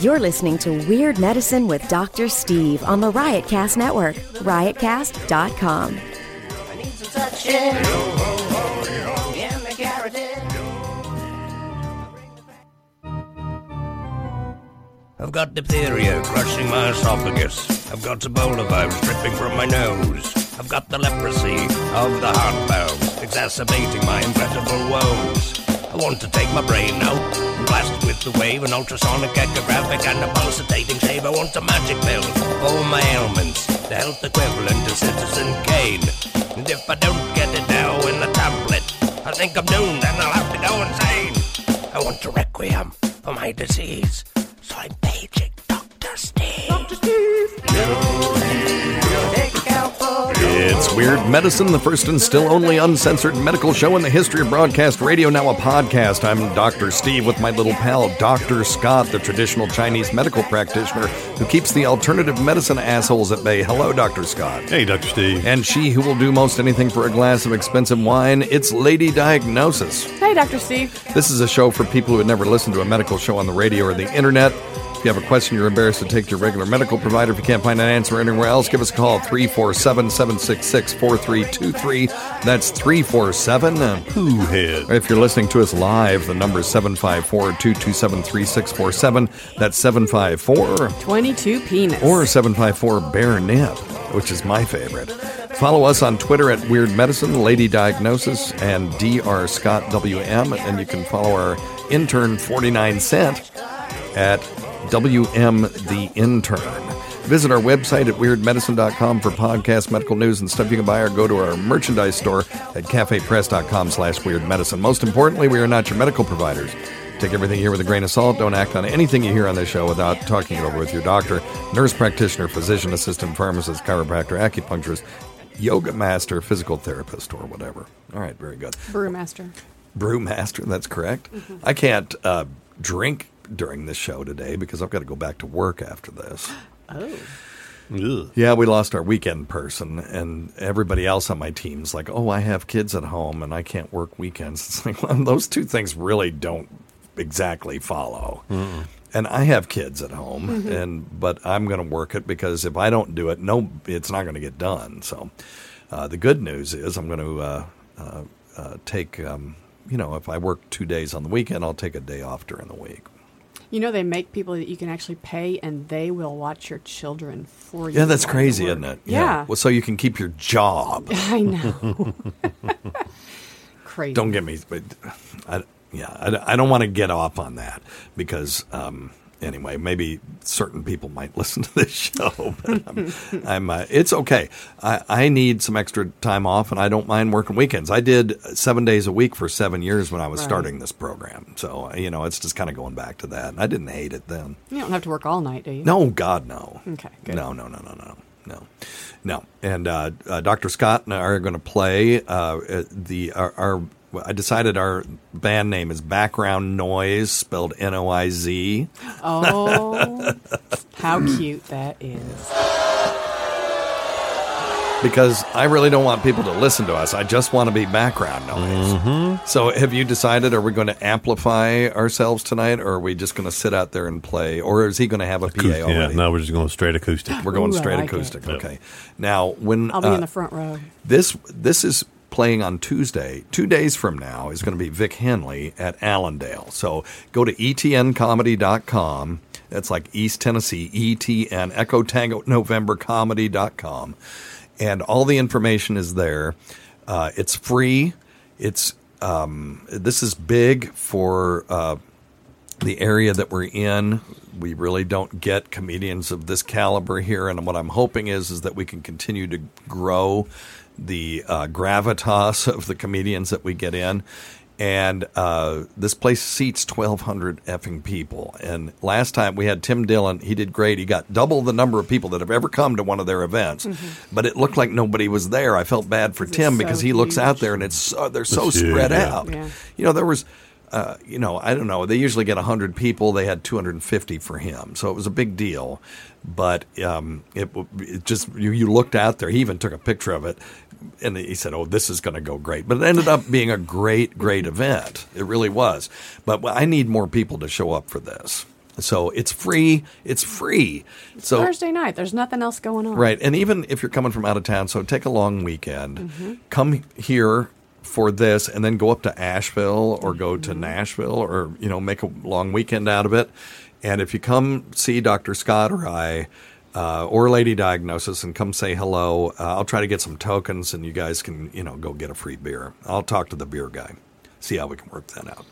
You're listening to Weird Medicine with Dr. Steve on the Riotcast Network, riotcast.com. I need some touch, yeah. I've got diphtheria crushing my esophagus. I've got Ebola virus dripping from my nose. I've got the leprosy of the heart valve, exacerbating my inevitable woes. I want to take my brain out and blast it with the wave, an ultrasonic, echographic, and a pulsating shave. I want a magic pill for my ailments, the health equivalent to Citizen Kane. And if I don't get it now in the tablet, I think I'm doomed and I'll have to go insane. I want a requiem for my disease. So I'm paging Dr. Steve. Dr. Steve. It's Weird Medicine, the first and still only uncensored medical show in the history of broadcast radio, now a podcast. I'm Dr. Steve with my little pal, Dr. Scott, the traditional Chinese medical practitioner who keeps the alternative medicine assholes at bay. Hello, Dr. Scott. Hey, Dr. Steve. And she who will do most anything for a glass of expensive wine, it's Lady Diagnosis. Hey, Dr. Steve. This is a show for people who had never listened to a medical show on the radio or the internet. If you have a question, you're embarrassed to take to your regular medical provider. If you can't find an answer anywhere else, give us a call, 347-766-4323. That's 347. Poohead. If you're listening to us live, the number is 754-227-3647. That's 754-22-Penis. Or 754-Bear-Nip, which is my favorite. Follow us on Twitter at Weird Medicine, Lady Diagnosis, and Dr. Scott WM. And you can follow our intern, 49 Cent, at WM the Intern. Visit our website at WeirdMedicine.com for podcasts, medical news, and stuff you can buy, or go to our merchandise store at cafepress.com/WeirdMedicine. Most importantly, we are not your medical providers. Take everything here with a grain of salt. Don't act on anything you hear on this show without talking it over with your doctor, nurse practitioner, physician assistant, pharmacist, chiropractor, acupuncturist, yoga master, physical therapist, or whatever. All right, very good. Brewmaster. Brewmaster, that's correct. Mm-hmm. I can't drink during this show today because I've got to go back to work after this. Oh. Ugh. Yeah, we lost our weekend person, and everybody else on my team's like, oh, I have kids at home and I can't work weekends. It's like, well, those two things really don't exactly follow. Mm-mm. And I have kids at home, mm-hmm. but I'm going to work it because if I don't do it, it's not going to get done. So the good news is I'm going to take, if I work 2 days on the weekend, I'll take a day off during the week. You know, they make people that you can actually pay, and they will watch your children for you. Yeah, that's crazy, isn't it? Yeah. Well, so you can keep your job. I know. Crazy. Don't get me. I don't want to get off on that because, anyway, maybe certain people might listen to this show. But it's okay. I need some extra time off, and I don't mind working weekends. I did 7 days a week for 7 years when I was starting this program. So, it's just kind of going back to that. And I didn't hate it then. You don't have to work all night, do you? No, God, no. Okay, good. No. And Dr. Scott and I are going to play I decided our band name is Background Noise, spelled N-O-I-Z. Oh, how cute that is. Because I really don't want people to listen to us. I just want to be background noise. Mm-hmm. So have you decided, are we going to amplify ourselves tonight, or are we just going to sit out there and play? Or is he going to have a PA already? Yeah, no, we're just going straight acoustic. We're going straight acoustic. It. Okay. Yep. Now, when I'll be in the front row. This is playing on Tuesday. 2 days from now is going to be Vic Henley at Allendale. So go to etncomedy.com. That's like East Tennessee, ETN, Echo Tango November comedy.com. And all the information is there. It's free. It's this is big for the area that we're in. We really don't get comedians of this caliber here. And what I'm hoping is that we can continue to grow the gravitas of the comedians that we get in. And this place seats 1,200 effing people. And last time we had Tim Dillon. He did great. He got double the number of people that have ever come to one of their events. Mm-hmm. But it looked like nobody was there. I felt bad for Tim because he looks out there and they're so spread out. Yeah. There was... I don't know. They usually get 100 people. They had 250 for him. So it was a big deal. But it just, you looked out there. He even took a picture of it. And he said, oh, this is going to go great. But it ended up being a great, great event. It really was. But I need more people to show up for this. So it's free. It's free. It's so, Thursday night. There's nothing else going on. Right. And even if you're coming from out of town, so take a long weekend. Mm-hmm. Come here for this and then go up to Asheville or go to Nashville or, you know, make a long weekend out of it. And if you come see Dr. Scott or I or Lady Diagnosis and come say hello, I'll try to get some tokens and you guys can, you know, go get a free beer. I'll talk to the beer guy. See how we can work that out.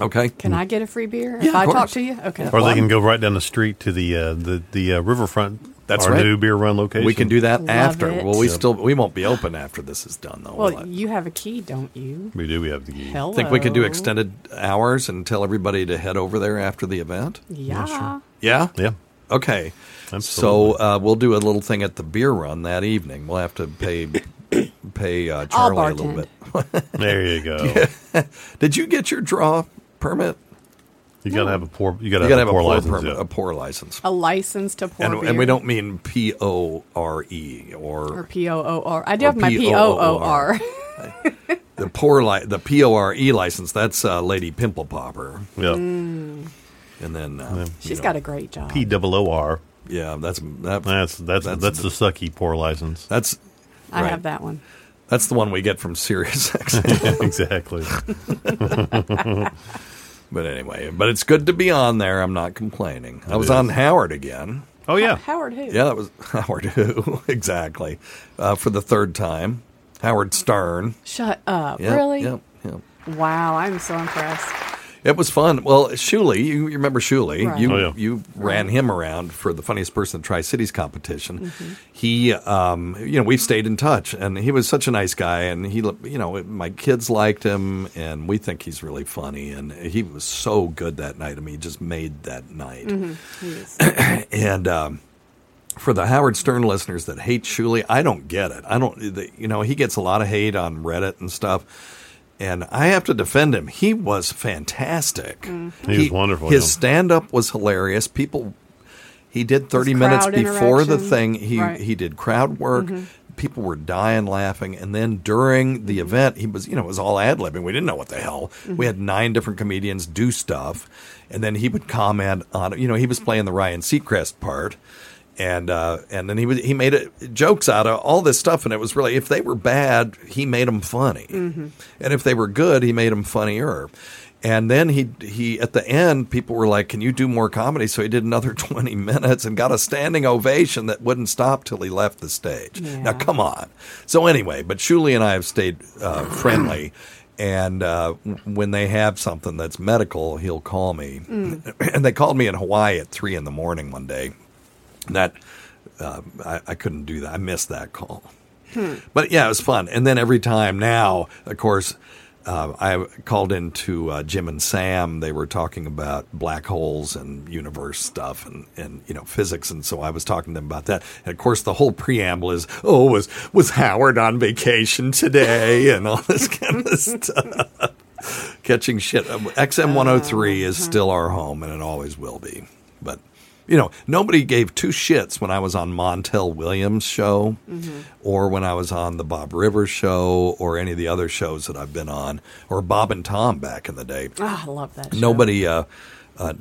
Okay. Can I get a free beer if I talk to you? Okay. Or they can go right down the street to the riverfront. That's our new beer run location. We can do that after. Well, we won't be open after this is done, though. Well, you have a key, don't you? We do. We have the key. Hello. I think we can do extended hours and tell everybody to head over there after the event. Yeah. Sure. Yeah? Yeah. Okay. Absolutely. So we'll do a little thing at the beer run that evening. We'll have to pay Charlie a little bit. There you go. Yeah. Did you get your draw permit? You gotta have a poor. You gotta have a poor license. A license to pour beer. And we don't mean PORE or POOR. I do have my POOR. The PORE license. That's Lady Pimple Popper. Yeah. Mm. And then she's got a great job. POOR. Yeah, that's the sucky poor license. That's. I have that one. That's the one we get from SiriusXM. Exactly. But anyway, it's good to be on there. I'm not complaining. I was on Howard again. Oh, yeah. Howard who? Yeah, that was Howard who, exactly, for the third time. Howard Stern. Shut up. Yep, really? Yep. Wow, I'm so impressed. It was fun. Well, Shuli, you remember Shuli. Right. You ran him around for the funniest person in Tri Cities competition. Mm-hmm. He, we've stayed in touch, and he was such a nice guy. And he, my kids liked him, and we think he's really funny. And he was so good that night. I mean, he just made that night. Mm-hmm. Yes. And for the Howard Stern listeners that hate Shuli, I don't get it. He gets a lot of hate on Reddit and stuff. And I have to defend him. He was fantastic. Mm-hmm. He was wonderful. His stand-up was hilarious. He did 30 minutes before the thing. He did crowd work. Mm-hmm. People were dying laughing. And then during the event, he was, it was all ad-libbing. We didn't know what the hell. Mm-hmm. We had 9 different comedians do stuff. And then he would comment on, he was playing the Ryan Seacrest part. And then he made jokes out of all this stuff, and it was really, if they were bad, he made them funny, and if they were good, he made them funnier. And then he at the end, people were like, "Can you do more comedy?" So he did another 20 minutes and got a standing ovation that wouldn't stop till he left the stage. Yeah. Now come on. So anyway, but Shuli and I have stayed friendly. And when they have something that's medical, he'll call me. Mm. And they called me in Hawaii at 3 a.m. one day. That I couldn't do that. I missed that call. But yeah, it was fun. And then every time now, of course, I called into Jim and Sam. They were talking about black holes and universe stuff and physics. And so I was talking to them about that. And of course, the whole preamble is, was Howard on vacation today and all this kind of stuff. Catching shit. XM103 is still our home, and it always will be. But nobody gave two shits when I was on Montel Williams' show or when I was on the Bob Rivers show or any of the other shows that I've been on, or Bob and Tom back in the day. Oh, I love that show. Nobody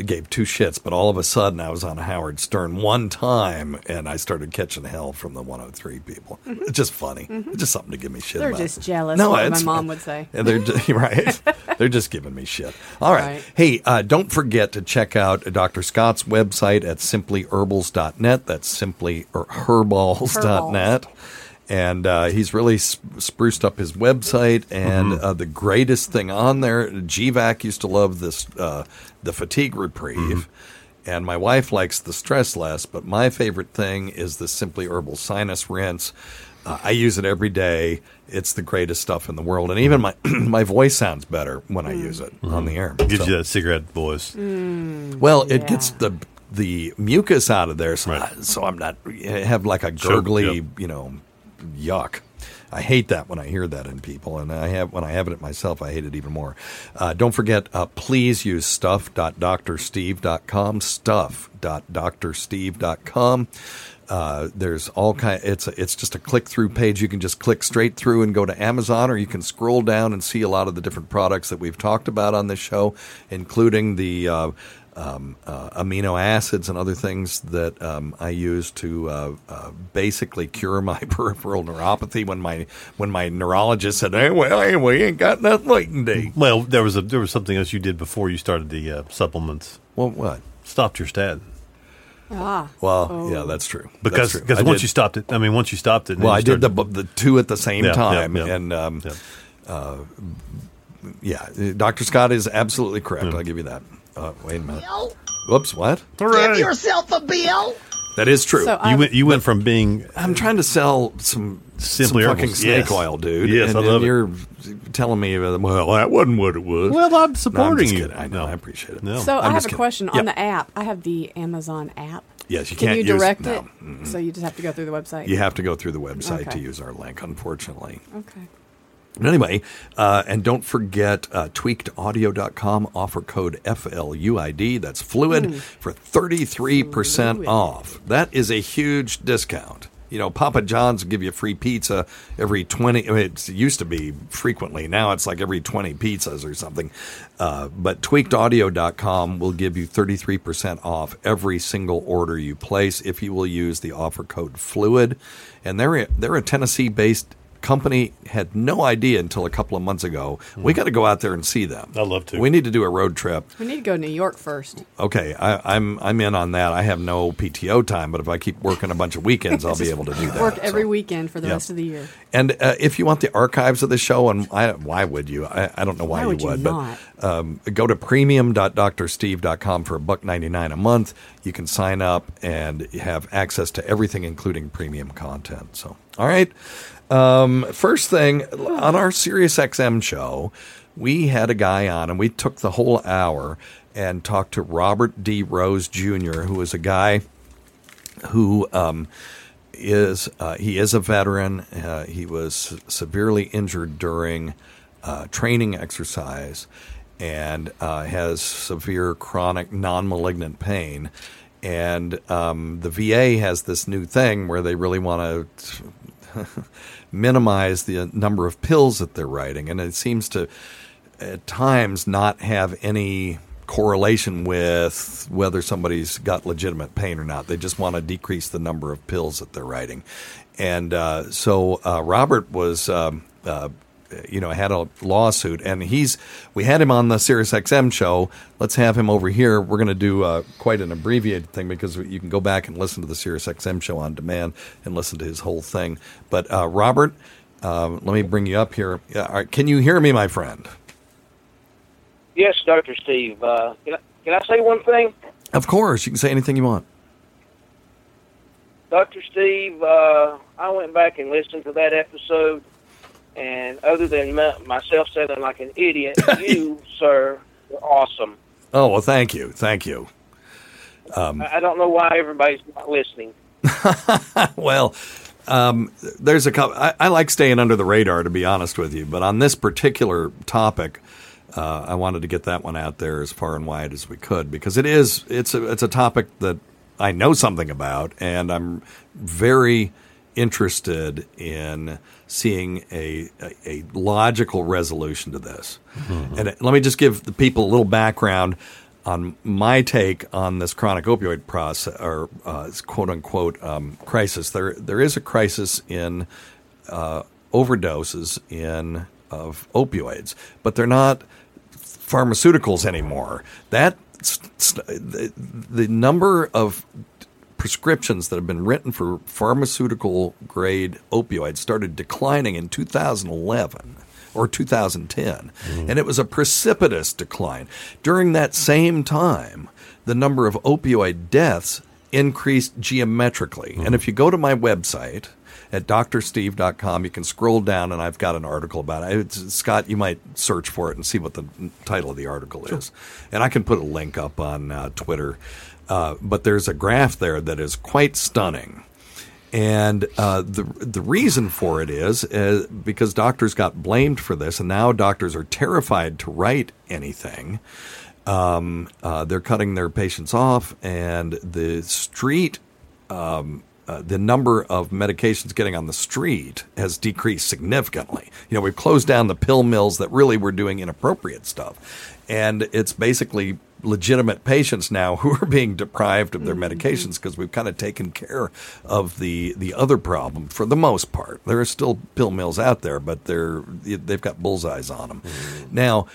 gave two shits, but all of a sudden I was on Howard Stern one time and I started catching hell from the 103 people. Mm-hmm. It's just funny. Mm-hmm. It's just something to give me shit about. They're just jealous, what my mom would say. And they're right. They're just giving me shit. All right. Hey, don't forget to check out Dr. Scott's website at simplyherbals.net. That's simplyherbals.net. And he's really spruced up his website. And the greatest thing on there, GVAC used to love this, the fatigue reprieve. Mm-hmm. And my wife likes the stress less. But my favorite thing is the Simply Herbal Sinus Rinse. I use it every day. It's the greatest stuff in the world. And even my my voice sounds better when I use it on the air. It gives you that cigarette voice. It gets the mucus out of there. So, so I'm not have like a gurgly, yuck. I hate that when I hear that in people, and when I have it myself, I hate it even more. Don't forget, please use stuff.drsteve.com, stuff.drsteve.com. There's all kind. It's just a click-through page. You can just click straight through and go to Amazon, or you can scroll down and see a lot of the different products that we've talked about on this show, including the amino acids and other things that I use to basically cure my peripheral neuropathy when my neurologist said, hey, we ain't got nothing we can do. Well, there was something else you did before you started the supplements. Well, what? Stopped your statin. Ah. Well, yeah, that's true. Because once you stopped it. Well, I did the two at the same time. Yeah. And Dr. Scott is absolutely correct. Yeah. I'll give you that. Wait a minute. Bill? Whoops, what? Give yourself a bill. That is true. So you went from being... I'm trying to sell some fucking snake oil, dude. Yes, I love it. You're telling me, well, that wasn't what it was. Well, I'm supporting you. Kidding. I know. No. I appreciate it. No. So I have a question on the app. I have the Amazon app. Yes, you can't use... Can you direct it? Mm-hmm. So you just have to go through the website? You have to go through the website to use our link, unfortunately. Okay. Anyway, and don't forget tweakedaudio.com, offer code FLUID, that's FLUID, for 33% off. That is a huge discount. You know, Papa John's give you free pizza every 20. I mean, it used to be frequently. Now it's like every 20 pizzas or something. But tweakedaudio.com will give you 33% off every single order you place if you will use the offer code FLUID. And they're a Tennessee-based company, had no idea until a couple of months ago. We got to go out there and see them. I'd love to. We need to do a road trip. We need to go to New York first. Okay, I'm in on that. I have no PTO time, but if I keep working a bunch of weekends, I'll be able to do that. Work every weekend for the rest of the year. And if you want the archives of the show, and why would you? I don't know why you would, but go to premium.drsteve.com for $1.99 a month. You can sign up and have access to everything, including premium content. So, all right. First thing, on our SiriusXM show, we had a guy on, and we took the whole hour and talked to Robert D. Rose, Jr., who is a guy who is a veteran. He was severely injured during training exercise and has severe chronic non-malignant pain. And the VA has this new thing where they really want to minimize the number of pills that they're writing, and it seems to at times not have any correlation with whether somebody's got legitimate pain or not. They just want to decrease the number of pills that they're writing. And so Robert was had a lawsuit, and we had him on the SiriusXM show. Let's have him over here. We're going to do quite an abbreviated thing because you can go back and listen to the SiriusXM show on demand and listen to his whole thing. But Robert, let me bring you up here. Can you hear me, my friend? Yes, Dr. Steve. Can I say one thing? Of course. You can say anything you want. Dr. Steve, I went back and listened to that episode. And other than myself sounding like an idiot, you, sir, were awesome. Oh, well, thank you. Thank you. I don't know why everybody's not listening. Well, there's a couple. I like staying under the radar, to be honest with you. But on this particular topic, I wanted to get that one out there as far and wide as we could, because it's a topic that I know something about, and I'm very interested in seeing a logical resolution to this. Mm-hmm. And let me just give the people a little background on my take on this chronic opioid quote-unquote crisis. There is a crisis in overdoses of opioids, but they're not pharmaceuticals anymore. The number of prescriptions that have been written for pharmaceutical-grade opioids started declining in 2011 or 2010, and it was a precipitous decline. During that same time, the number of opioid deaths increased geometrically. And if you go to my website at drsteve.com, you can scroll down, and I've got an article about it. Scott, you might search for it and see what the title of the article is. And I can put a link up on Twitter. But there's a graph there that is quite stunning. And the reason for it is because doctors got blamed for this, and now doctors are terrified to write anything. They're cutting their patients off, and the number of medications getting on the street has decreased significantly. You know, we've closed down the pill mills that really were doing inappropriate stuff. And it's basically legitimate patients now who are being deprived of their medications because we've kind of taken care of the other problem for the most part. There are still pill mills out there, but they've got bullseyes on them. Now,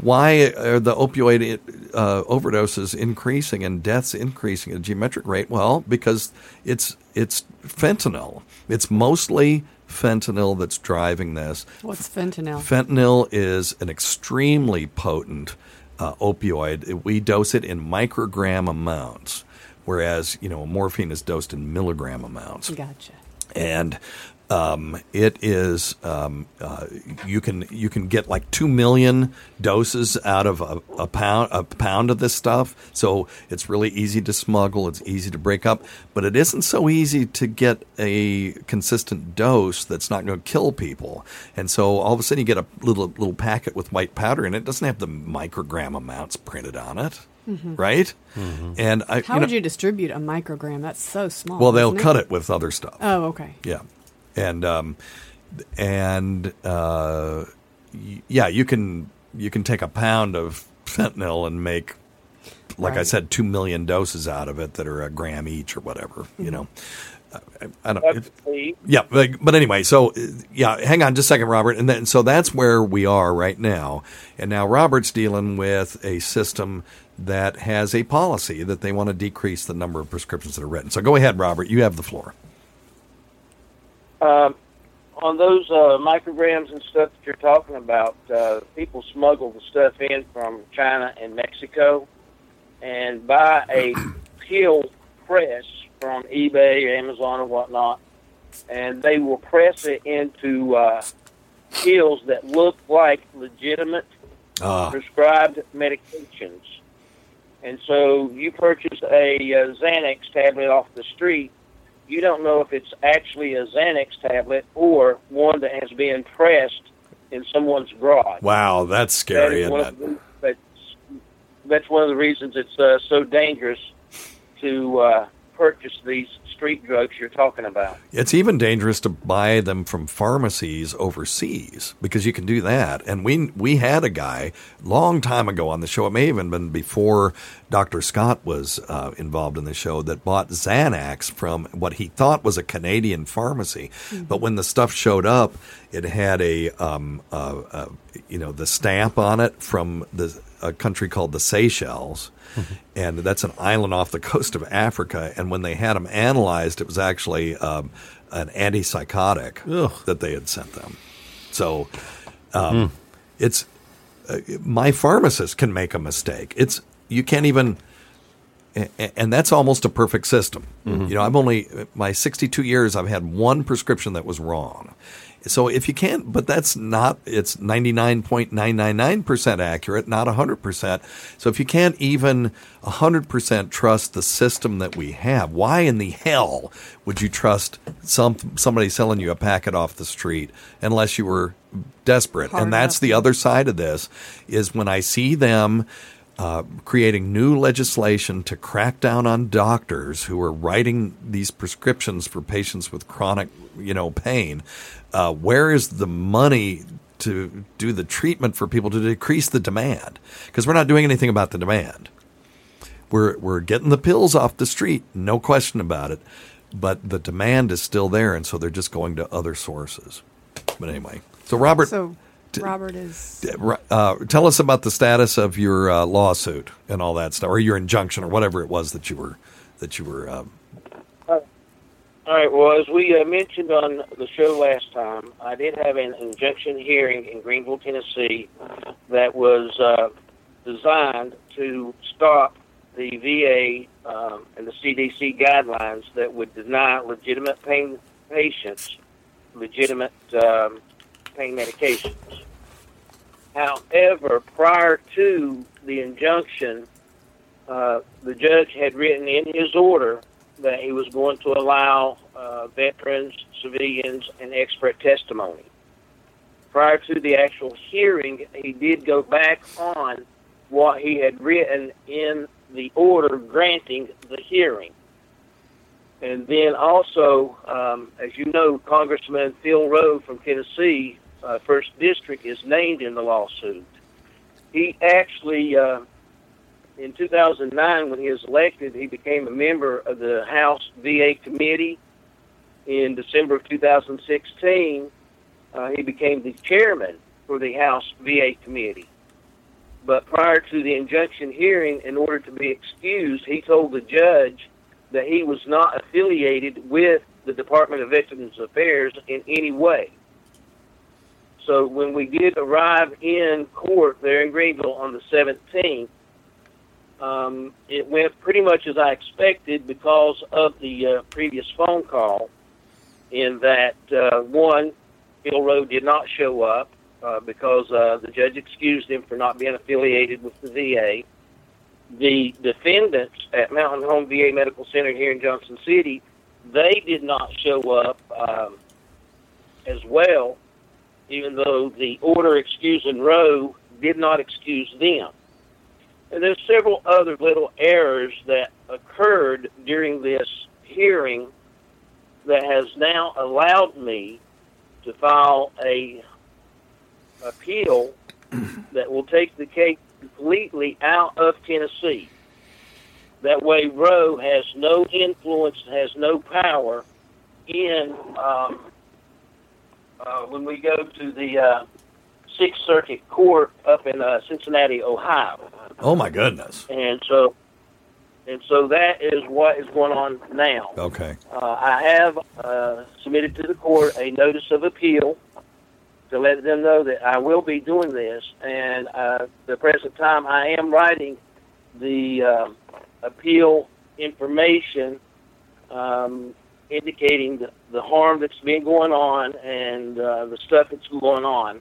why are the opioid overdoses increasing and deaths increasing at a geometric rate? Well, because it's fentanyl. It's mostly fentanyl that's driving this. What's fentanyl? Fentanyl is an extremely potent opioid. We dose it in microgram amounts, whereas morphine is dosed in milligram amounts. Gotcha. And it is you can get like 2 million doses out of a pound of this stuff. So it's really easy to smuggle. It's easy to break up, but it isn't so easy to get a consistent dose that's not going to kill people. And so all of a sudden you get a little packet with white powder in it. It doesn't have the microgram amounts printed on it. Mm-hmm. Right? Mm-hmm. And how would you distribute a microgram? That's so small. Well, they'll cut it with other stuff. Oh, okay. Yeah. And you can take a pound of fentanyl and make, like I said, 2 million doses out of it that are a gram each or whatever. Mm-hmm. I don't. Yeah, but anyway, so yeah, hang on just a second, Robert, and then so that's where we are right now. And now Robert's dealing with a system that has a policy that they want to decrease the number of prescriptions that are written. So go ahead, Robert. You have the floor. On those micrograms and stuff that you're talking about, people smuggle the stuff in from China and Mexico, and buy a pill press from eBay or Amazon or whatnot, and they will press it into pills that look like legitimate prescribed medications. And so you purchase a Xanax tablet off the street. You don't know if it's actually a Xanax tablet or one that has been pressed in someone's garage. Wow, that's scary. That's one of the reasons it's so dangerous to purchase these street drugs you're talking about. It's even dangerous to buy them from pharmacies overseas because you can do that. And we had a guy long time ago on the show, it may even been before Dr. Scott was involved in the show, that bought Xanax from what he thought was a Canadian pharmacy. Mm-hmm. But when the stuff showed up, it had the stamp on it from a country called the Seychelles, and that's an island off the coast of Africa. And when they had them analyzed, it was actually an antipsychotic that they had sent them. So it's my pharmacist can make a mistake. You can't even. And that's almost a perfect system. Mm-hmm. My 62 years, I've had one prescription that was wrong. So if you can't, but that's not, it's 99.999% accurate, not 100%. So if you can't even 100% trust the system that we have, why in the hell would you trust somebody selling you a packet off the street unless you were desperate? And that's the other side of this is when I see them creating new legislation to crack down on doctors who are writing these prescriptions for patients with chronic, pain. Where is the money to do the treatment for people to decrease the demand? Because we're not doing anything about the demand. We're getting the pills off the street, no question about it. But the demand is still there, and so they're just going to other sources. But anyway, so Robert. Robert is. Tell us about the status of your lawsuit and all that stuff, or your injunction, or whatever it was that you were. All right. Well, as we mentioned on the show last time, I did have an injunction hearing in Greenville, Tennessee, that was designed to stop the VA and the CDC guidelines that would deny legitimate pain patients legitimate pain medications. However, prior to the injunction, the judge had written in his order that he was going to allow veterans, civilians, and expert testimony. Prior to the actual hearing, he did go back on what he had written in the order granting the hearing. And then also, as you know, Congressman Phil Rowe from Tennessee, First District, is named in the lawsuit. He actually in 2009, when he was elected, he became a member of the House VA Committee. In December of 2016, he became the chairman for the House VA Committee. But prior to the injunction hearing, in order to be excused, he told the judge that he was not affiliated with the Department of Veterans Affairs in any way. So when we did arrive in court there in Greenville on the 17th, it went pretty much as I expected because of the previous phone call, in that, one, Bill Rowe did not show up because the judge excused him for not being affiliated with the VA. The defendants at Mountain Home VA Medical Center here in Johnson City, they did not show up as well, even though the order excusing Rowe did not excuse them. And there's several other little errors that occurred during this hearing that has now allowed me to file a appeal that will take the case completely out of Tennessee. That way, Roe has no influence, has no power in when we go to the Sixth Circuit Court up in Cincinnati, Ohio. Oh my goodness! And so that is what is going on now. Okay. I have submitted to the court a notice of appeal to let them know that I will be doing this, and at the present time I am writing the appeal information indicating the harm that's been going on and the stuff that's going on.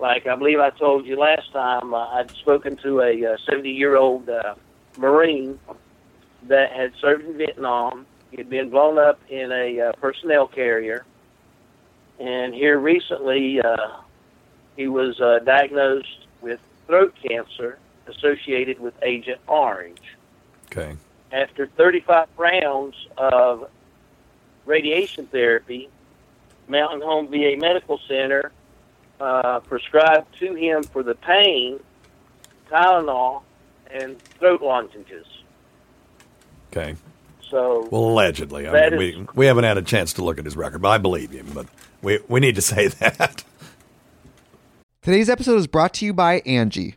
Like I believe I told you last time, I'd spoken to a 70-year-old Marine that had served in Vietnam. He had been blown up in a personnel carrier. And here recently, he was diagnosed with throat cancer associated with Agent Orange. Okay. After 35 rounds of radiation therapy, Mountain Home VA Medical Center prescribed to him for the pain Tylenol and throat lozenges. Okay. So, well, allegedly. I mean, we haven't had a chance to look at his record, but I believe him. But we need to say that. Today's episode is brought to you by Angie.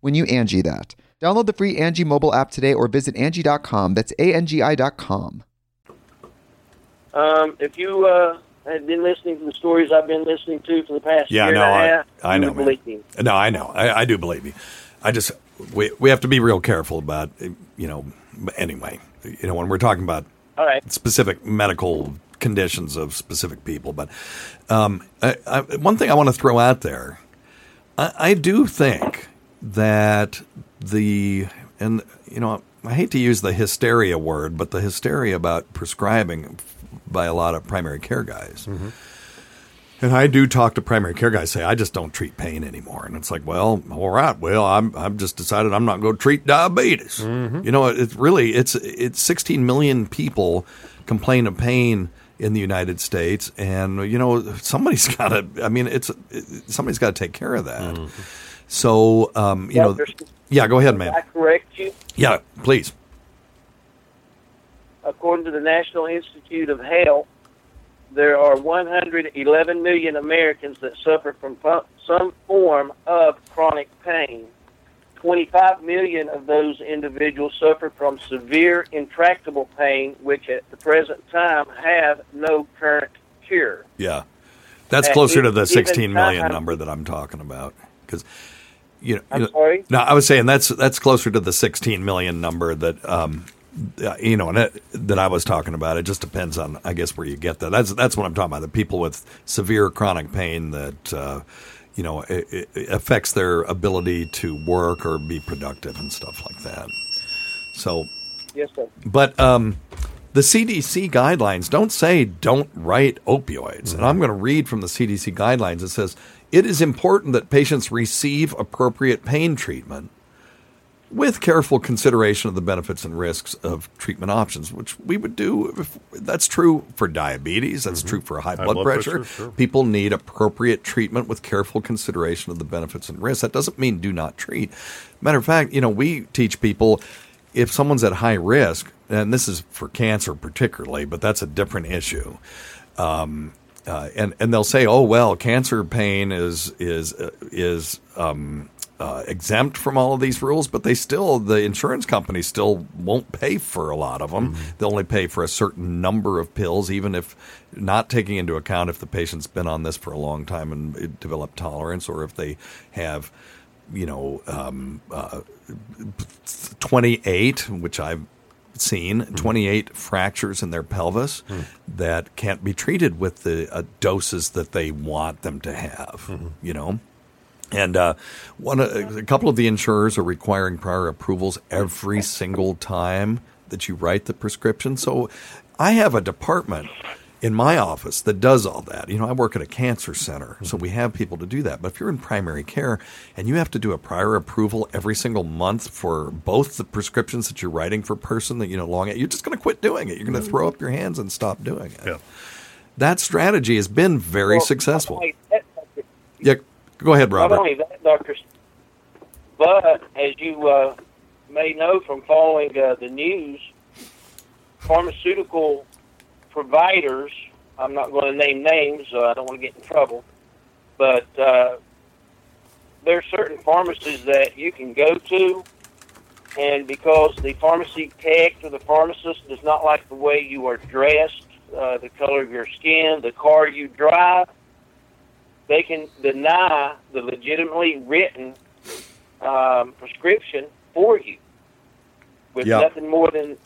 when you Angie that. Download the free Angie mobile app today or visit Angie.com. That's ANGI.com. If you had been listening to the stories I've been listening to for the past year and a half, I know, believe me. No, I know. I do believe you. I just, we have to be real careful about, you know, anyway, you know, when we're talking about all right, specific medical conditions of specific people. But one thing I want to throw out there, I do think that and you know, I hate to use the hysteria word, but the hysteria about prescribing by a lot of primary care guys. Mm-hmm. And I do talk to primary care guys, say, I just don't treat pain anymore. And it's like, well, all right, well, I've just decided I'm not going to treat diabetes. Mm-hmm. You know, it's 16 million people complain of pain in the United States, and you know somebody's got to. I mean, somebody's got to take care of that. Mm-hmm. So you know, yeah. Go ahead, ma'am. Can I correct you? Yeah, please. According to the National Institute of Health, there are 111 million Americans that suffer from some form of chronic pain. 25 million of those individuals suffer from severe intractable pain, which at the present time have no current cure. Yeah, that's closer to the 16 million number that I'm talking about. Because, I'm sorry? No, I was saying that's closer to the 16 million number that that I was talking about. It just depends on, I guess, where you get that. That's what I'm talking about. The people with severe chronic pain that, it affects their ability to work or be productive and stuff like that. So, yes, sir. But the CDC guidelines don't say don't write opioids. Mm-hmm. And I'm going to read from the CDC guidelines. It says, it is important that patients receive appropriate pain treatment with careful consideration of the benefits and risks of treatment options, which we would do. That's true for diabetes. That's true for high blood pressure. Sure. People need appropriate treatment with careful consideration of the benefits and risks. That doesn't mean do not treat. Matter of fact, we teach people if someone's at high risk, and this is for cancer particularly, but that's a different issue. And they'll say, oh, well, cancer pain is exempt from all of these rules, but the insurance companies still won't pay for a lot of them. Mm-hmm. They'll only pay for a certain number of pills, even if not taking into account if the patient's been on this for a long time and developed tolerance, or if they have, 28, which I've seen, 28 fractures in their pelvis that can't be treated with the doses that they want them to have, And a couple of the insurers are requiring prior approvals every single time that you write the prescription. So I have a department in my office that does all that. I work at a cancer center, so we have people to do that. But if you're in primary care and you have to do a prior approval every single month for both the prescriptions that you're writing for a person that you no longer, you're just going to quit doing it. You're going to throw up your hands and stop doing it. Yeah. That strategy has been very successful. Yeah. Go ahead, Robert. Not only that, Dr. But as you may know from following the news, pharmaceutical providers, I'm not going to name names, I don't want to get in trouble, but there are certain pharmacies that you can go to, and because the pharmacy tech or the pharmacist does not like the way you are dressed, the color of your skin, the car you drive, they can deny the legitimately written prescription for you with nothing more than,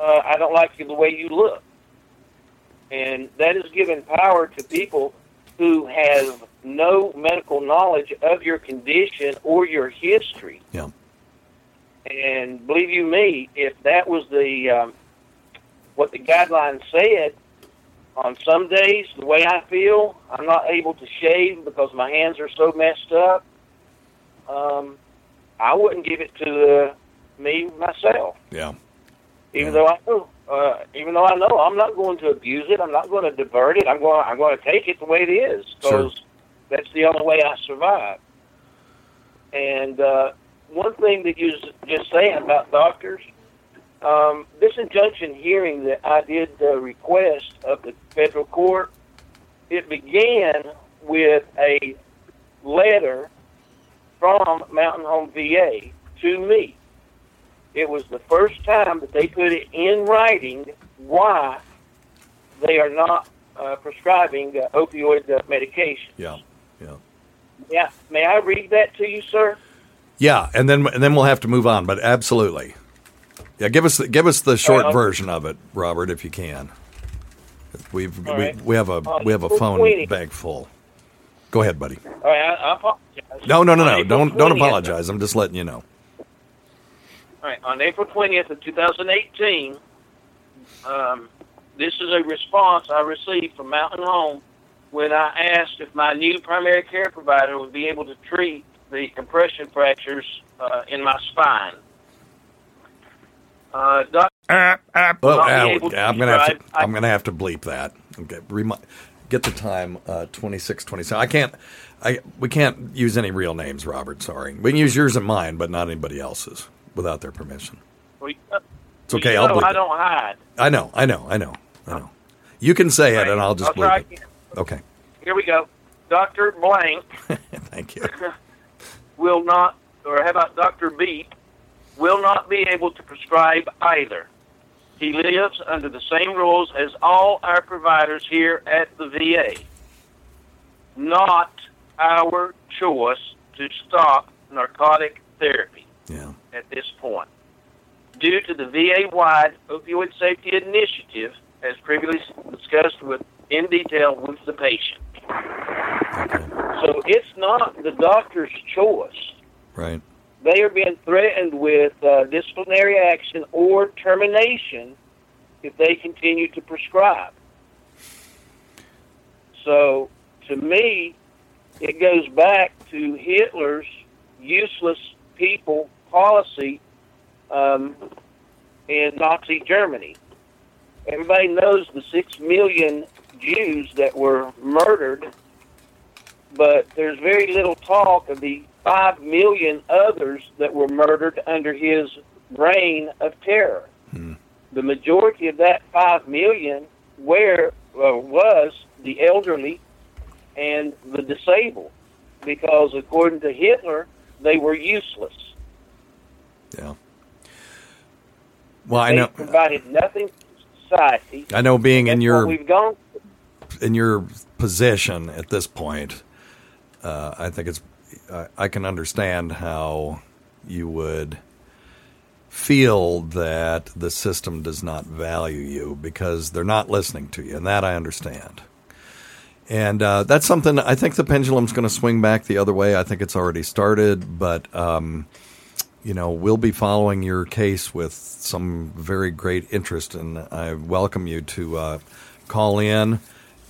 I don't like you the way you look. And that is giving power to people who have no medical knowledge of your condition or your history. Yeah. And believe you me, if that was what the guidelines said, on some days, the way I feel, I'm not able to shave because my hands are so messed up. I wouldn't give it to me myself. Yeah. Even though I know I'm not going to abuse it, I'm not going to divert it. I'm going to take it the way it is because that's the only way I survive. And one thing that you was just saying about doctors. This injunction hearing that I did request of the federal court, it began with a letter from Mountain Home VA to me. It was the first time that they put it in writing why they are not prescribing opioid medication. Yeah. May I read that to you, sir? Yeah, and then we'll have to move on, but absolutely. Yeah, give us the short version of it, Robert, if you can. We have a phone bag full. Go ahead, buddy. All right, I apologize. No. Don't apologize. I'm just letting you know. All right, on April 20th of 2018, this is a response I received from Mountain Home when I asked if my new primary care provider would be able to treat the compression fractures in my spine. Dr. I'm gonna have to bleep that. Okay, get the time 26:27. We can't use any real names, Robert. Sorry, we can use yours and mine, but not anybody else's without their permission. It's okay. I'll bleep. I don't hide. I know. You can say it, and I'll just bleep it. Okay. Here we go. Dr. Blank. Thank you. Will not, or how about Dr. B, will not be able to prescribe either. He lives under the same rules as all our providers here at the VA. Not our choice to stop narcotic therapy at this point. Due to the VA-wide opioid safety initiative, as previously discussed in detail with the patient. Okay. So it's not the doctor's choice. Right. They are being threatened with disciplinary action or termination if they continue to prescribe. So, to me, it goes back to Hitler's useless people policy in Nazi Germany. Everybody knows the 6 million Jews that were murdered, but there's very little talk of the 5 million others that were murdered under his reign of terror. Hmm. The majority of that 5 million was the elderly and the disabled, because according to Hitler, they were useless. Yeah. Well, they provided nothing. Society. I know, being in your position at this point, I think I can understand how you would feel that the system does not value you because they're not listening to you, and that I understand. And that's something I think the pendulum's going to swing back the other way. I think it's already started, but. We'll be following your case with some very great interest, and I welcome you to call in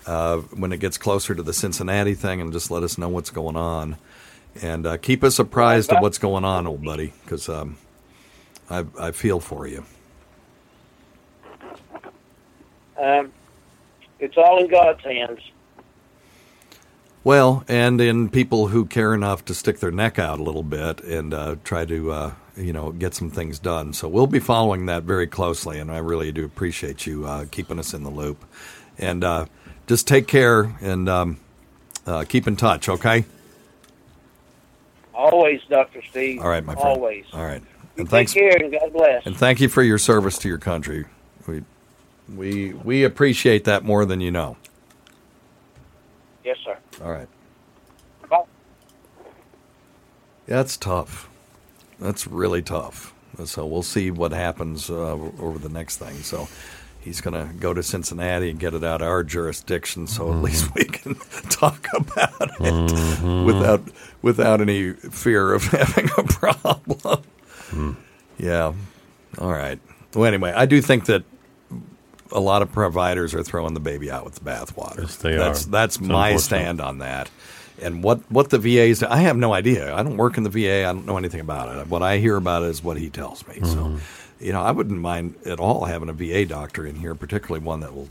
when it gets closer to the Cincinnati thing and just let us know what's going on. And keep us apprised of what's going on, old buddy, because I feel for you. It's all in God's hands. Well, and in people who care enough to stick their neck out a little bit and try to, get some things done. So we'll be following that very closely, and I really do appreciate you keeping us in the loop. And just take care and keep in touch, okay? Always, Dr. Steve. All right, my friend. Always. All right. And thanks. Take care and God bless. And thank you for your service to your country. We appreciate that more than you know. Yes, sir. All right. Bye. That's tough. That's really tough. So we'll see what happens over the next thing. So he's going to go to Cincinnati and get it out of our jurisdiction, so at least we can talk about it without any fear of having a problem. Mm. Yeah. All right. Well, anyway, I do think that a lot of providers are throwing the baby out with the bathwater. Yes, they are. That's my stand on that. And what the VA's, I have no idea. I don't work in the VA. I don't know anything about it. What I hear about it is what he tells me. Mm-hmm. So, I wouldn't mind at all having a VA doctor in here, particularly one that will,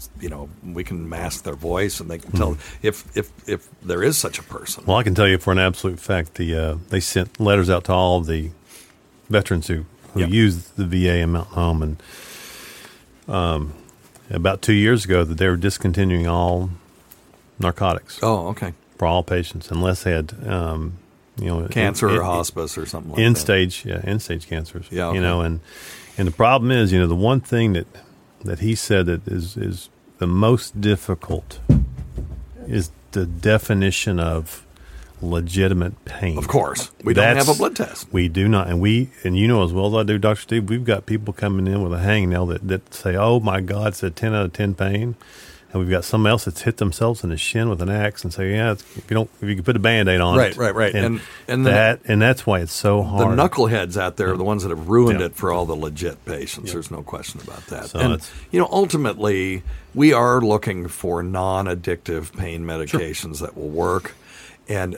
we can mask their voice and they can tell if there is such a person. Well, I can tell you for an absolute fact, they sent letters out to all the veterans who use the VA in Mountain Home, and about 2 years ago that they were discontinuing all narcotics. Oh, okay. For all patients, unless they had, cancer or hospice or something like that. End-stage cancers. Yeah, okay. And the problem is, the one thing that he said that is the most difficult is the definition of legitimate pain. Of course. We don't have a blood test. We do not. And as well as I do, Dr. Steve, we've got people coming in with a hangnail that say, oh, my God, it's a 10 out of 10 pain. And we've got someone else that's hit themselves in the shin with an axe and say, yeah, if you can put a Band-Aid on it. Right. And that's why it's so hard. The knuckleheads out there are the ones that have ruined it for all the legit patients. Yep. There's no question about that. So ultimately, we are looking for non-addictive pain medications that will work. And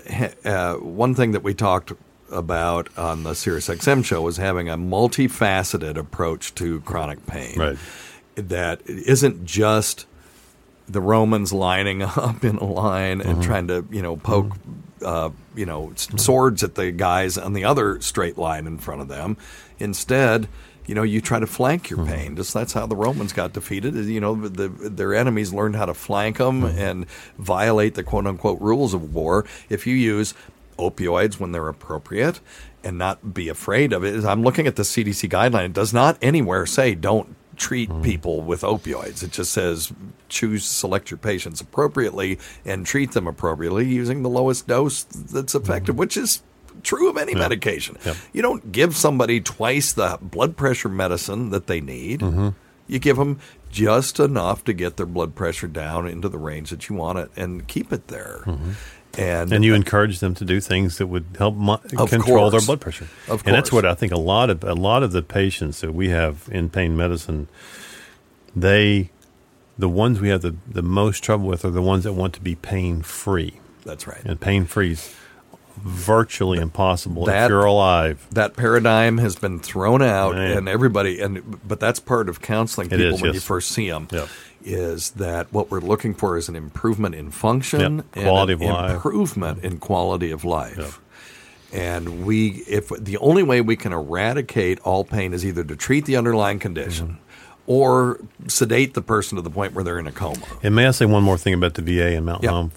one thing that we talked about on the SiriusXM show was having a multifaceted approach to chronic pain. Right. That isn't just the Romans lining up in a line and trying to, poke, swords at the guys on the other straight line in front of them. Instead, you try to flank your pain. Just that's how the Romans got defeated. Their enemies learned how to flank them and violate the quote-unquote rules of war. If you use opioids when they're appropriate and not be afraid of it. I'm looking at the CDC guideline. It does not anywhere say don't treat people with opioids. It just says select your patients appropriately and treat them appropriately using the lowest dose that's effective, which is true of any medication. Yep. You don't give somebody twice the blood pressure medicine that they need. Mm-hmm. You give them just enough to get their blood pressure down into the range that you want it and keep it there. Mm-hmm. And you encourage them to do things that would help control their blood pressure. Of course. And that's what I think a lot of the patients that we have in pain medicine, the ones we have the most trouble with are the ones that want to be pain-free. That's right. And pain-free is virtually impossible if you're alive. That paradigm has been thrown out, and everybody. But that's part of counseling people when you first see them. Yep. Is that what we're looking for is an improvement in function and an improvement in quality of life. Yep. And if the only way we can eradicate all pain is either to treat the underlying condition or sedate the person to the point where they're in a coma. And may I say one more thing about the VA and Mountain Home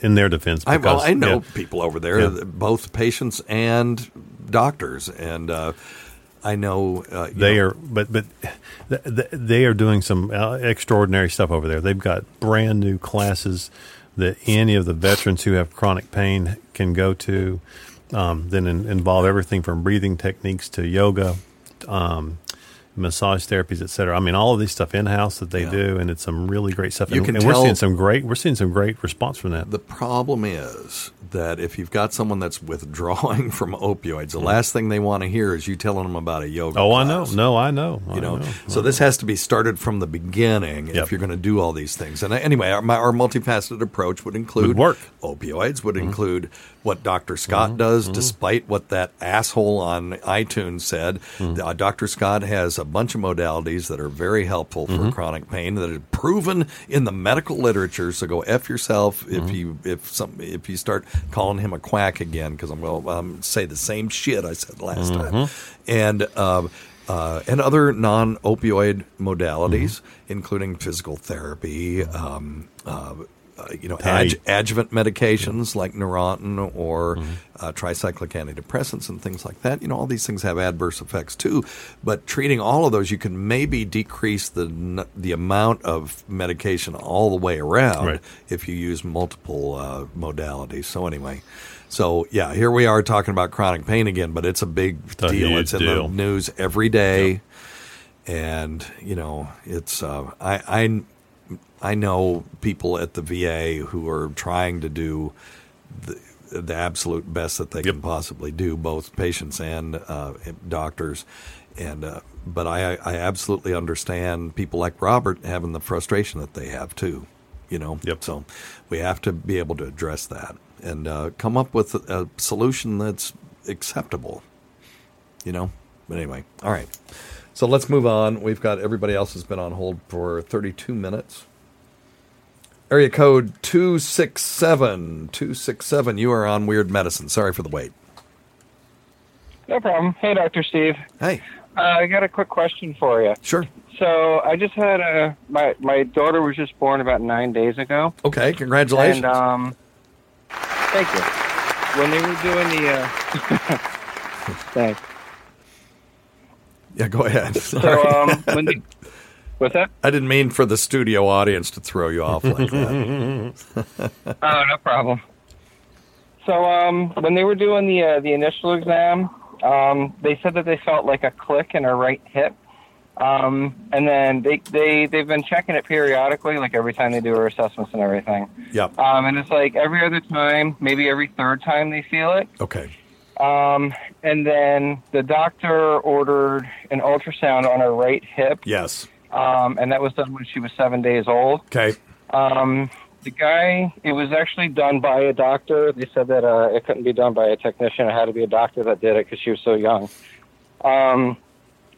in their defense? I know people over there, both patients and doctors, and I know they are doing some extraordinary stuff over there. They've got brand new classes that any of the veterans who have chronic pain can go to. Involve everything from breathing techniques to yoga, massage therapies, et cetera. I mean, all of this stuff in-house that they do, and it's some really great stuff. We're seeing some great response from that. The problem is that if you've got someone that's withdrawing from opioids, the last thing they want to hear is you telling them about a yoga class. So this has to be started from the beginning if you're going to do all these things. And anyway, our multifaceted approach would include opioids, would include what Dr. Scott does, despite what that asshole on iTunes said. Dr. Scott has a bunch of modalities that are very helpful for chronic pain that are proven in the medical literature. So go F yourself if you start calling him a quack again, because I'm going to say the same shit I said last time. And other non-opioid modalities, including physical therapy, adjuvant medications like Neurontin or tricyclic antidepressants and things like that. All these things have adverse effects too. But treating all of those, you can maybe decrease the amount of medication all the way around if you use multiple modalities. So anyway. So, yeah, here we are talking about chronic pain again, but it's a big deal. It's in the news every day. Yep. And, it's I know people at the VA who are trying to do the absolute best that they can possibly do, both patients and doctors. And but I absolutely understand people like Robert having the frustration that they have too. So we have to be able to address that and come up with a solution that's acceptable. But anyway, all right. So let's move on. We've got everybody else has been on hold for 32 minutes. Area code 267. 267, you are on Weird Medicine. Sorry for the wait. No problem. Hey, Dr. Steve. Hey. I got a quick question for you. Sure. So I just had my daughter was just born about 9 days ago. Okay, congratulations. And, thank you. When they were doing the... thanks. Yeah, go ahead. Sorry. So, what's that? I didn't mean for the studio audience to throw you off like that. Oh, no problem. So, when they were doing the initial exam, they said that they felt like a click in her right hip, and then they've been checking it periodically, like every time they do her assessments and everything. Yep. And it's like every other time, maybe every third time they feel it. Okay. And then the doctor ordered an ultrasound on her right hip. Yes. And that was done when she was 7 days old. Okay. The guy, it was actually done by a doctor. They said that it couldn't be done by a technician. It had to be a doctor that did it because she was so young.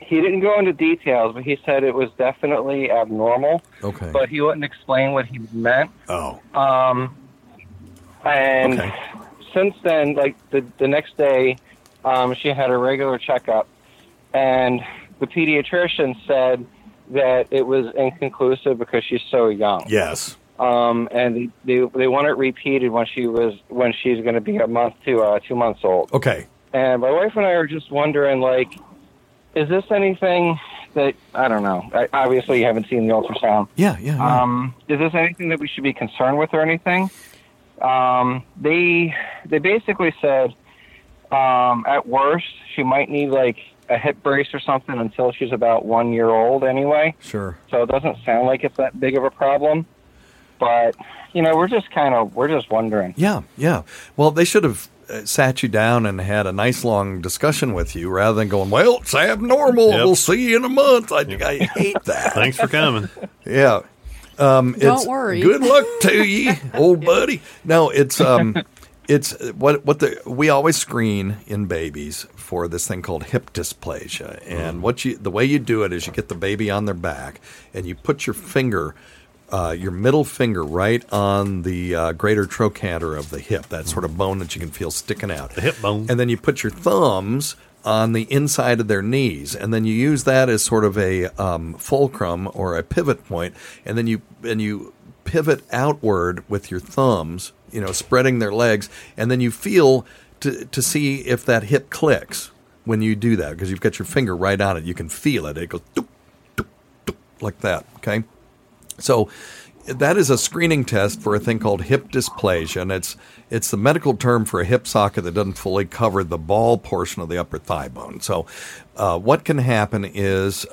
He didn't go into details, but he said it was definitely abnormal. Okay. But he wouldn't explain what he meant. Oh. And okay. Since then, like the next day, she had a regular checkup, and the pediatrician said that it was inconclusive because she's so young. Yes. And they want it repeated when she's going to be a month to 2 months old. Okay. And my wife and I are just wondering, like, is this anything that, I don't know, obviously you haven't seen the ultrasound. Yeah. Is this anything that we should be concerned with or anything? They basically said, at worst, she might need, like, a hip brace or something until she's about 1 year old anyway. Sure. So it doesn't sound like it's that big of a problem. But, you know, we're just wondering. Yeah. Well, they should have sat you down and had a nice long discussion with you rather than going, well, it's abnormal. Yep. We'll see you in a month. I hate that. Thanks for coming. Yeah. Don't worry. Good luck to you, old buddy. No, it's we always screen in babies for this thing called hip dysplasia. And the way you do it is you get the baby on their back and you put your finger, your middle finger right on the greater trochanter of the hip, that sort of bone that you can feel sticking out. The hip bone. And then you put your thumbs on the inside of their knees, and then you use that as sort of a fulcrum or a pivot point, and then you pivot outward with your thumbs, you know, spreading their legs, and then you feel to see if that hip clicks when you do that, because you've got your finger right on it. You can feel it. It goes doop, doop, doop, like that, okay? So that is a screening test for a thing called hip dysplasia, and it's the medical term for a hip socket that doesn't fully cover the ball portion of the upper thigh bone. So what can happen is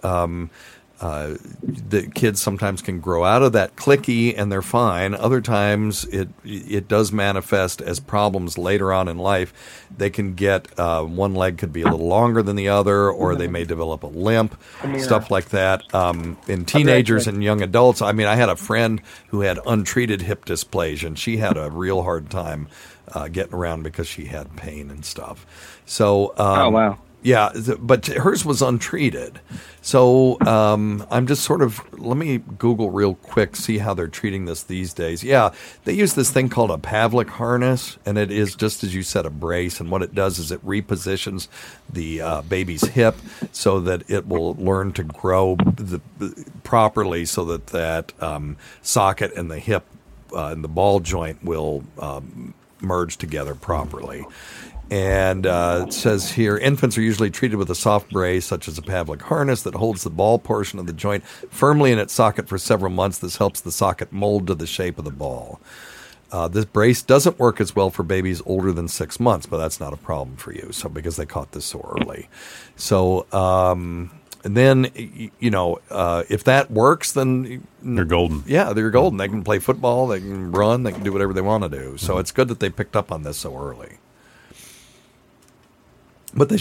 the kids sometimes can grow out of that clicky and they're fine. Other times it does manifest as problems later on in life. They can get one leg could be a little longer than the other, or they may develop a limp, stuff like that. In teenagers and young adults, I mean, I had a friend who had untreated hip dysplasia, and she had a real hard time getting around because she had pain and stuff. So, oh, wow. Yeah, but hers was untreated. So I'm just sort of, let me Google real quick, see how they're treating this these days. Yeah, they use this thing called a Pavlik harness, and it is, just as you said, a brace. And what it does is it repositions the baby's hip so that it will learn to grow properly so that socket and the hip and the ball joint will merge together properly. And it says here, infants are usually treated with a soft brace, such as a Pavlik harness, that holds the ball portion of the joint firmly in its socket for several months. This helps the socket mold to the shape of the ball. This brace doesn't work as well for babies older than 6 months, but that's not a problem for you, so because they caught this so early. So, and then, you know, if that works, then they're golden. Yeah, they're golden. They can play football, they can run, they can do whatever they want to do. So it's good that they picked up on this so early. But they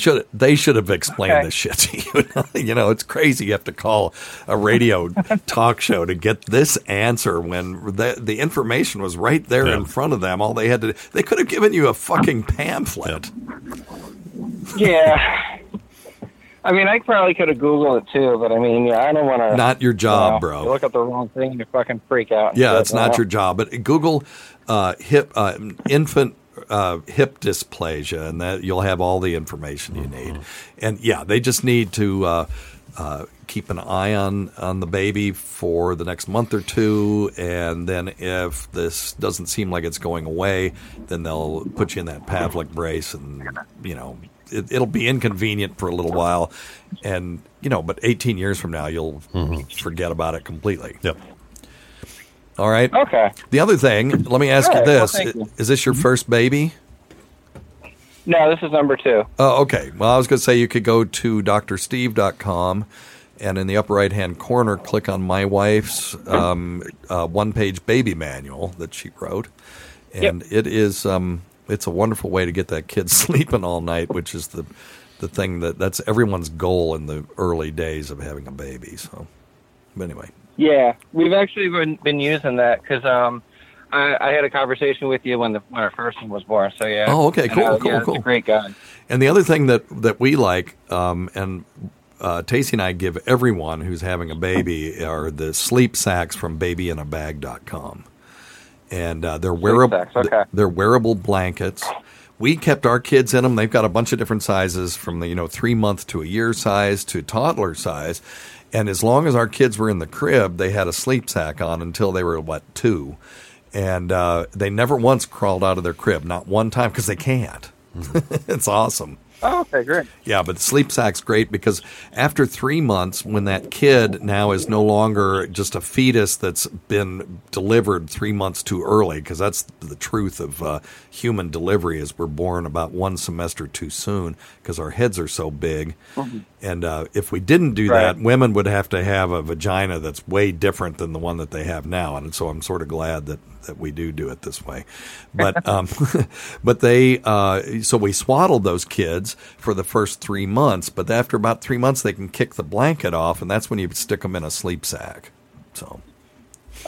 should have explained this shit to you. You know, it's crazy. You have to call a radio talk show to get this answer when the information was right there in front of them. All they had to, they could have given you a fucking pamphlet. Yeah. I mean, I probably could have Googled it too, but I mean, I don't want to. Not your job, bro. You look up the wrong thing and you fucking freak out. Yeah, it's not your job. But Google infant hip dysplasia, and that you'll have all the information you need. And yeah, they just need to keep an eye on the baby for the next month or two, and then if this doesn't seem like it's going away, then they'll put you in that Pavlik brace, and you know it'll be inconvenient for a little while, and you know, but 18 years from now you'll forget about it completely. Yep. All right. Okay. The other thing, let me ask you this. Well, is this your first baby? No, this is number two. Oh, okay. Well, I was going to say you could go to drsteve.com and in the upper right-hand corner, click on my wife's one-page baby manual that she wrote. And it is it's a wonderful way to get that kid sleeping all night, which is the thing that's everyone's goal in the early days of having a baby. So, but anyway. Yeah, we've actually been using that because I had a conversation with you when our first one was born. So yeah. Oh, okay, cool. It's a great guy. And the other thing that we like, Tacey and I give everyone who's having a baby are the sleep sacks from babyinabag.com, and they're wearable. Okay. They're wearable blankets. We kept our kids in them. They've got a bunch of different sizes, from the 3-month to a year size to toddler size. And as long as our kids were in the crib, they had a sleep sack on until they were, 2. And they never once crawled out of their crib, not one time, because they can't. It's awesome. Oh, okay, great. Yeah, but the sleep sack's great because after 3 months, when that kid now is no longer just a fetus that's been delivered 3 months too early, because that's the truth of human delivery, is we're born about 1 semester too soon because our heads are so big. Mm-hmm. And if we didn't do that, women would have to have a vagina that's way different than the one that they have now. And so I'm sort of glad that we do it this way. But but they so we swaddled those kids for the first 3 months. But after about 3 months, they can kick the blanket off, and that's when you stick them in a sleep sack. So.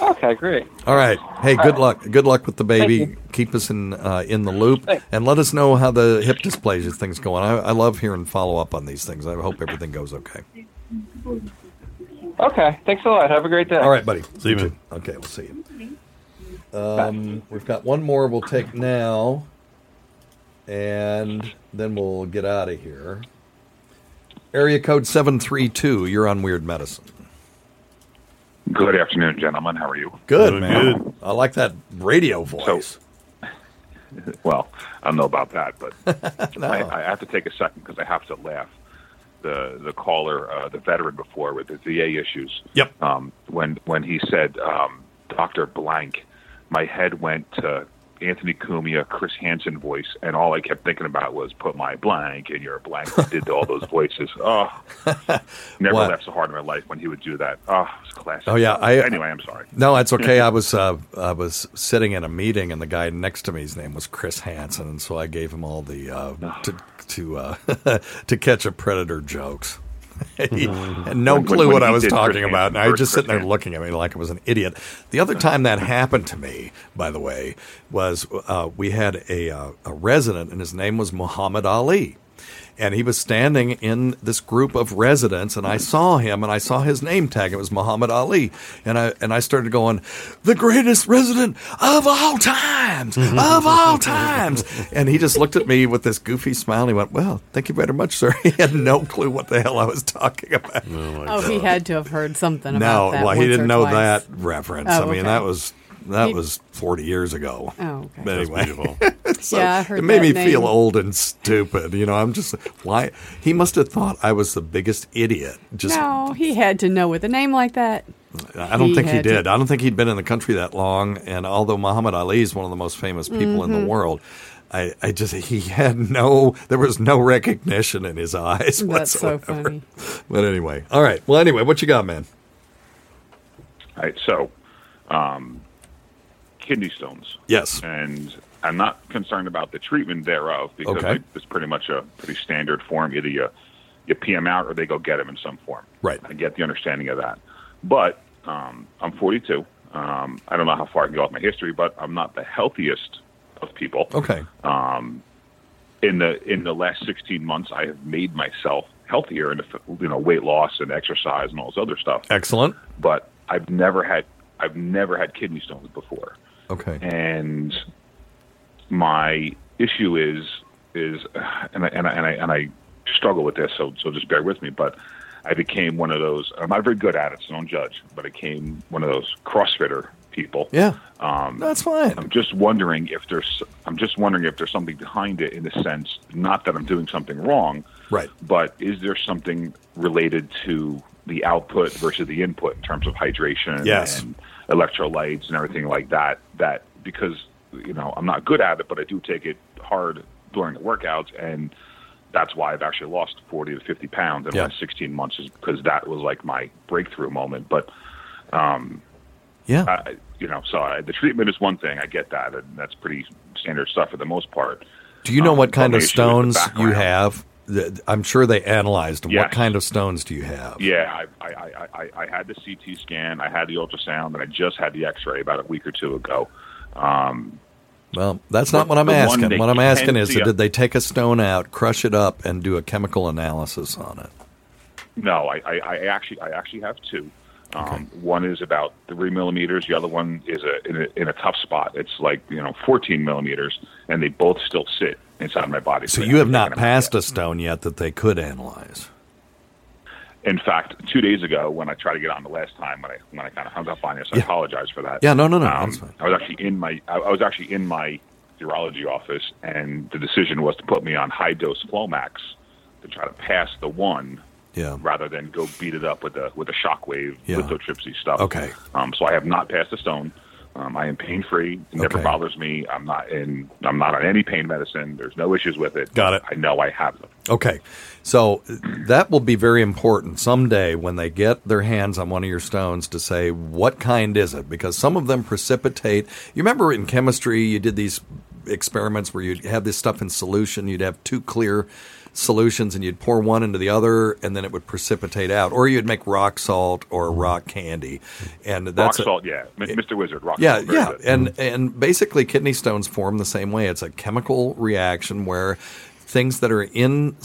Okay, great. All right. Hey, good luck. Good luck with the baby. Keep us in the loop. Thanks. And let us know how the hip dysplasia thing's going. I love hearing follow-up on these things. I hope everything goes okay. Okay. Thanks a lot. Have a great day. All right, buddy. See you, man. Okay, we'll see you. We've got one more we'll take now, and then we'll get out of here. Area code 732, you're on Weird Medicine. Good afternoon, gentlemen. How are you? Good, man. Good. I like that radio voice. So, well, I don't know about that, but no. I have to take a second because I have to laugh. The caller, the veteran before with the VA issues. Yep. When he said, Dr. Blank, my head went to Anthony Cumia, Chris Hansen voice, and all I kept thinking about was put my blank in your blank. I did all those voices. Oh, never laughed so hard in my life when he would do that. Oh, it was classic. Oh yeah. Anyway, I'm sorry. No, it's okay. I was sitting in a meeting, and the guy next to me, his name was Chris Hansen, and so I gave him all the to catch a predator jokes. He had no clue what I was talking about, and I was just sitting there looking at me like I was an idiot. The other time that happened to me, by the way, was we had a resident, and his name was Muhammad Ali. And he was standing in this group of residents, and I saw him, and I saw his name tag. It was Muhammad Ali. And I started going, the greatest resident of all times, of all times. And he just looked at me with this goofy smile, and he went, well, thank you very much, sir. He had no clue what the hell I was talking about. Oh, he had to have heard something about that. No, well, he didn't know that reference. Oh, okay. I mean, that was 40 years ago. Oh, okay. But anyway, so yeah, I heard it made me feel old and stupid. I'm just, why? He must have thought I was the biggest idiot. No, he had to know with a name like that. I don't think he did. I don't think he'd been in the country that long. And although Muhammad Ali is one of the most famous people in the world, I just, there was no recognition in his eyes whatsoever. That's so funny. But anyway, all right. Well, anyway, what you got, man? All right, so, kidney stones. Yes. And I'm not concerned about the treatment thereof because it's pretty much a pretty standard form. Either you pee them out or they go get them in some form. Right. I get the understanding of that. But I'm 42. I don't know how far I can go with my history, but I'm not the healthiest of people. Okay. In the last 16 months, I have made myself healthier in weight loss and exercise and all this other stuff. Excellent. But I've never had kidney stones before. Okay. And my issue is and I struggle with this, so just bear with me, but I became one of those, I'm not very good at it, so don't judge, but I became one of those CrossFitter people. Yeah. That's fine. I'm just wondering if there's something behind it, in the sense, not that I'm doing something wrong, right, but is there something related to the output versus the input in terms of hydration and electrolytes and everything like that, because I'm not good at it, but I do take it hard during the workouts, and that's why I've actually lost 40 to 50 pounds in the last 16 months, is because that was like my breakthrough moment. But the treatment is one thing, I get that, and that's pretty standard stuff for the most part. Do you know what kind of stones you have? I'm sure they analyzed them. Yes. What kind of stones do you have? Yeah, I had the CT scan, I had the ultrasound, and I just had the X-ray about a week or two ago. Well, that's not what I'm asking. What I'm asking is, did they take a stone out, crush it up, and do a chemical analysis on it? No, I actually have two. One is about 3 millimeters. The other one is in a tough spot. It's like 14 millimeters, and they both still sit inside my body. So you have not passed a stone yet that they could analyze. In fact, 2 days ago, when I tried to get on the last time, when I kind of hung up on you, so I apologize for that. Yeah, no, that's fine. I was actually in my urology office, and the decision was to put me on high dose Flomax to try to pass the one. Yeah. Rather than go beat it up with a shockwave lithotripsy stuff. Okay. So I have not passed a stone. I am pain free. It never bothers me. I'm not on any pain medicine. There's no issues with it. Got it. I know I have them. Okay. So that will be very important someday when they get their hands on one of your stones to say, what kind is it? Because some of them precipitate. You remember in chemistry you did these experiments where you'd have this stuff in solution. You'd have two clear solutions and you'd pour one into the other and then it would precipitate out, or you'd make rock salt or rock candy, and that's rock salt. Mr. Wizard, rock salt. Good. And basically kidney stones form the same way. It's a chemical reaction where things that are in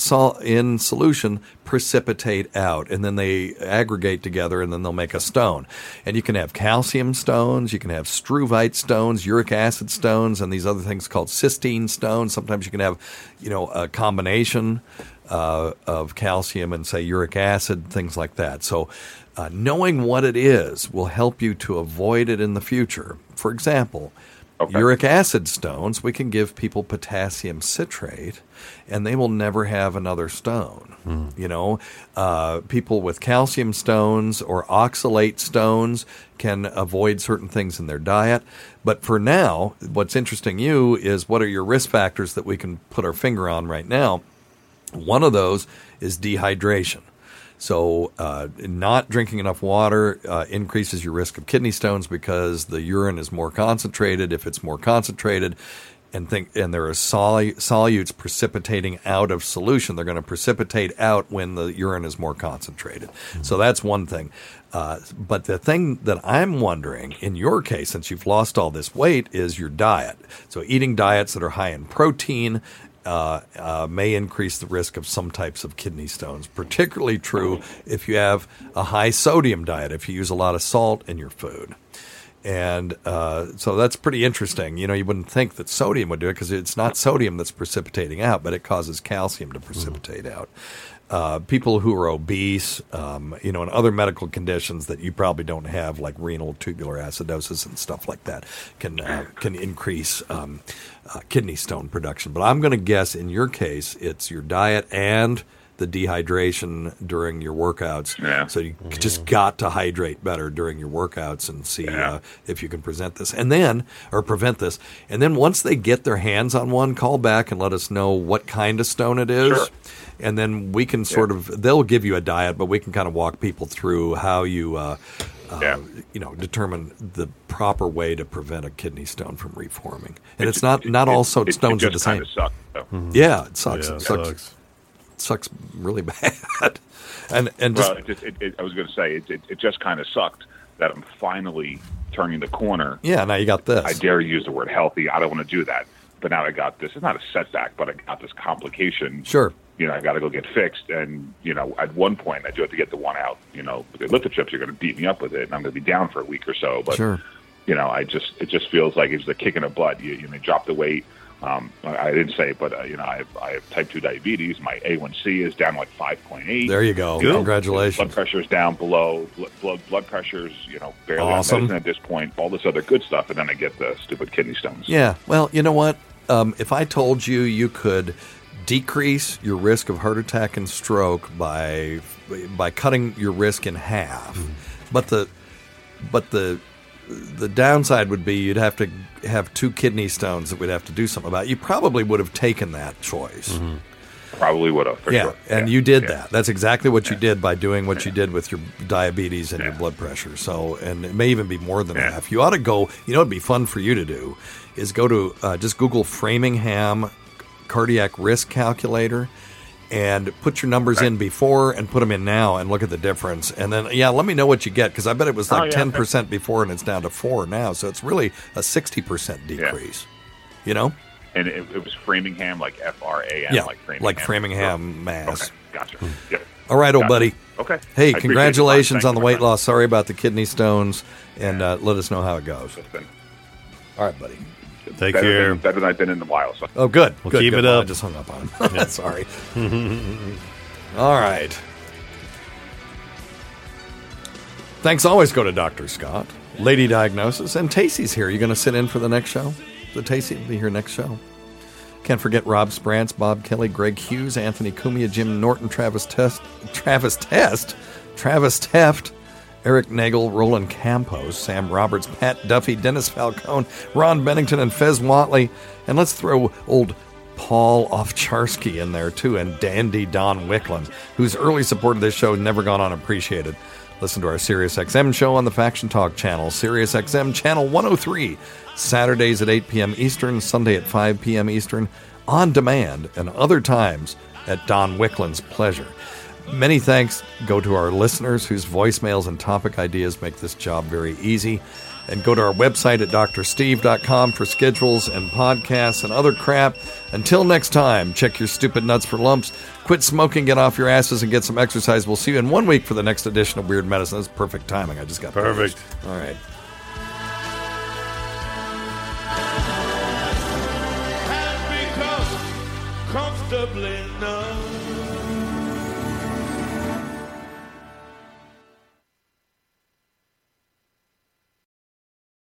solution precipitate out, and then they aggregate together, and then they'll make a stone. And you can have calcium stones, you can have struvite stones, uric acid stones, and these other things called cystine stones. Sometimes you can have, a combination of calcium and, say, uric acid, things like that. So knowing what it is will help you to avoid it in the future. For example, uric acid stones, we can give people potassium citrate, and they will never have another stone. Mm. People with calcium stones or oxalate stones can avoid certain things in their diet. But for now, what's interesting you is what are your risk factors that we can put our finger on right now? One of those is dehydration. So not drinking enough water increases your risk of kidney stones because the urine is more concentrated. If it's more concentrated and there are solutes precipitating out of solution, they're going to precipitate out when the urine is more concentrated. Mm-hmm. So that's one thing. But the thing that I'm wondering in your case, since you've lost all this weight, is your diet. So eating diets that are high in protein may increase the risk of some types of kidney stones, particularly true if you have a high sodium diet, if you use a lot of salt in your food. And so that's pretty interesting. You wouldn't think that sodium would do it because it's not sodium that's precipitating out, but it causes calcium to precipitate out. People who are obese, and other medical conditions that you probably don't have, like renal tubular acidosis and stuff like that, can increase kidney stone production. But I'm going to guess in your case it's your diet and the dehydration during your workouts. Yeah. So you just got to hydrate better during your workouts and see if you can prevent this. And then once they get their hands on one, call back and let us know what kind of stone it is. Sure. And then we can sort of, they'll give you a diet, but we can kind of walk people through how you, determine the proper way to prevent a kidney stone from reforming. And it's not all stones are the same. It just kind of sucks, though. Mm-hmm. Yeah, it sucks. Yeah, it sucks really bad. I was going to say, it just kind of sucked that I'm finally turning the corner. Yeah, now you got this. I dare use the word healthy. I don't want to do that. But now I got this. It's not a setback, but I got this complication. Sure. I got to go get fixed. And, at one point, I do have to get the one out. The lithotrips are going to beat me up with it, and I'm going to be down for a week or so. But, it just feels like it's a kick in the butt. You drop the weight. I didn't say it, but, I have type 2 diabetes. My A1C is down like 5.8. There you go. Good. Congratulations. Blood pressure is down below. Blood pressure is, barely on medicine at this point. All this other good stuff. And then I get the stupid kidney stones. Yeah. Well, you know what? If I told you you could decrease your risk of heart attack and stroke by cutting your risk in half, but the downside would be you'd have to have two kidney stones that we'd have to do something about. You probably would have taken that choice. Mm-hmm. Probably would have, for sure. And you did that. That's exactly what you did by doing what you did with your diabetes and your blood pressure. So, and it may even be more than half. You ought to go, it'd be fun for you to do, is go to just Google Framingham cardiac risk calculator and put your numbers in before and put them in now and look at the difference. And then, let me know what you get, because I bet it was like 10% before and it's down to 4% now. So it's really a 60% decrease, you know? And it was Framingham, like F-R-A-M, like Framingham. Like Framingham, Mass. Okay, gotcha. Yeah. All right, old buddy. Okay. Hey, congratulations on the weight loss. Sorry about the kidney stones, and let us know how it goes. All right, buddy. Take care. Better than I've been in a while. So. Oh, good. Well, keep it up. I just hung up on him. Yeah. Sorry. All right. Thanks always go to Dr. Scott, Lady Diagnosis, and Tacey's here. You going to sit in for the next show? The Tacey will be here next show. Can't forget Rob Sprance, Bob Kelly, Greg Hughes, Anthony Cumia, Jim Norton, Travis Teft, Eric Nagel, Roland Campos, Sam Roberts, Pat Duffy, Dennis Falcone, Ron Bennington, and Fez Watley. And let's throw old Paul Ofcharsky in there, too, and Dandy Don Wickland, whose early support of this show never gone unappreciated. Listen to our SiriusXM show on the Faction Talk channel, SiriusXM channel 103, Saturdays at 8 p.m. Eastern, Sunday at 5 p.m. Eastern, on demand, and other times at Don Wickland's pleasure. Many thanks go to our listeners whose voicemails and topic ideas make this job very easy. And go to our website at drsteve.com for schedules and podcasts and other crap. Until next time, check your stupid nuts for lumps. Quit smoking, get off your asses, and get some exercise. We'll see you in 1 week for the next edition of Weird Medicine. That's perfect timing. I just got perfect. Published. All right. Hand me close, comfortably numb.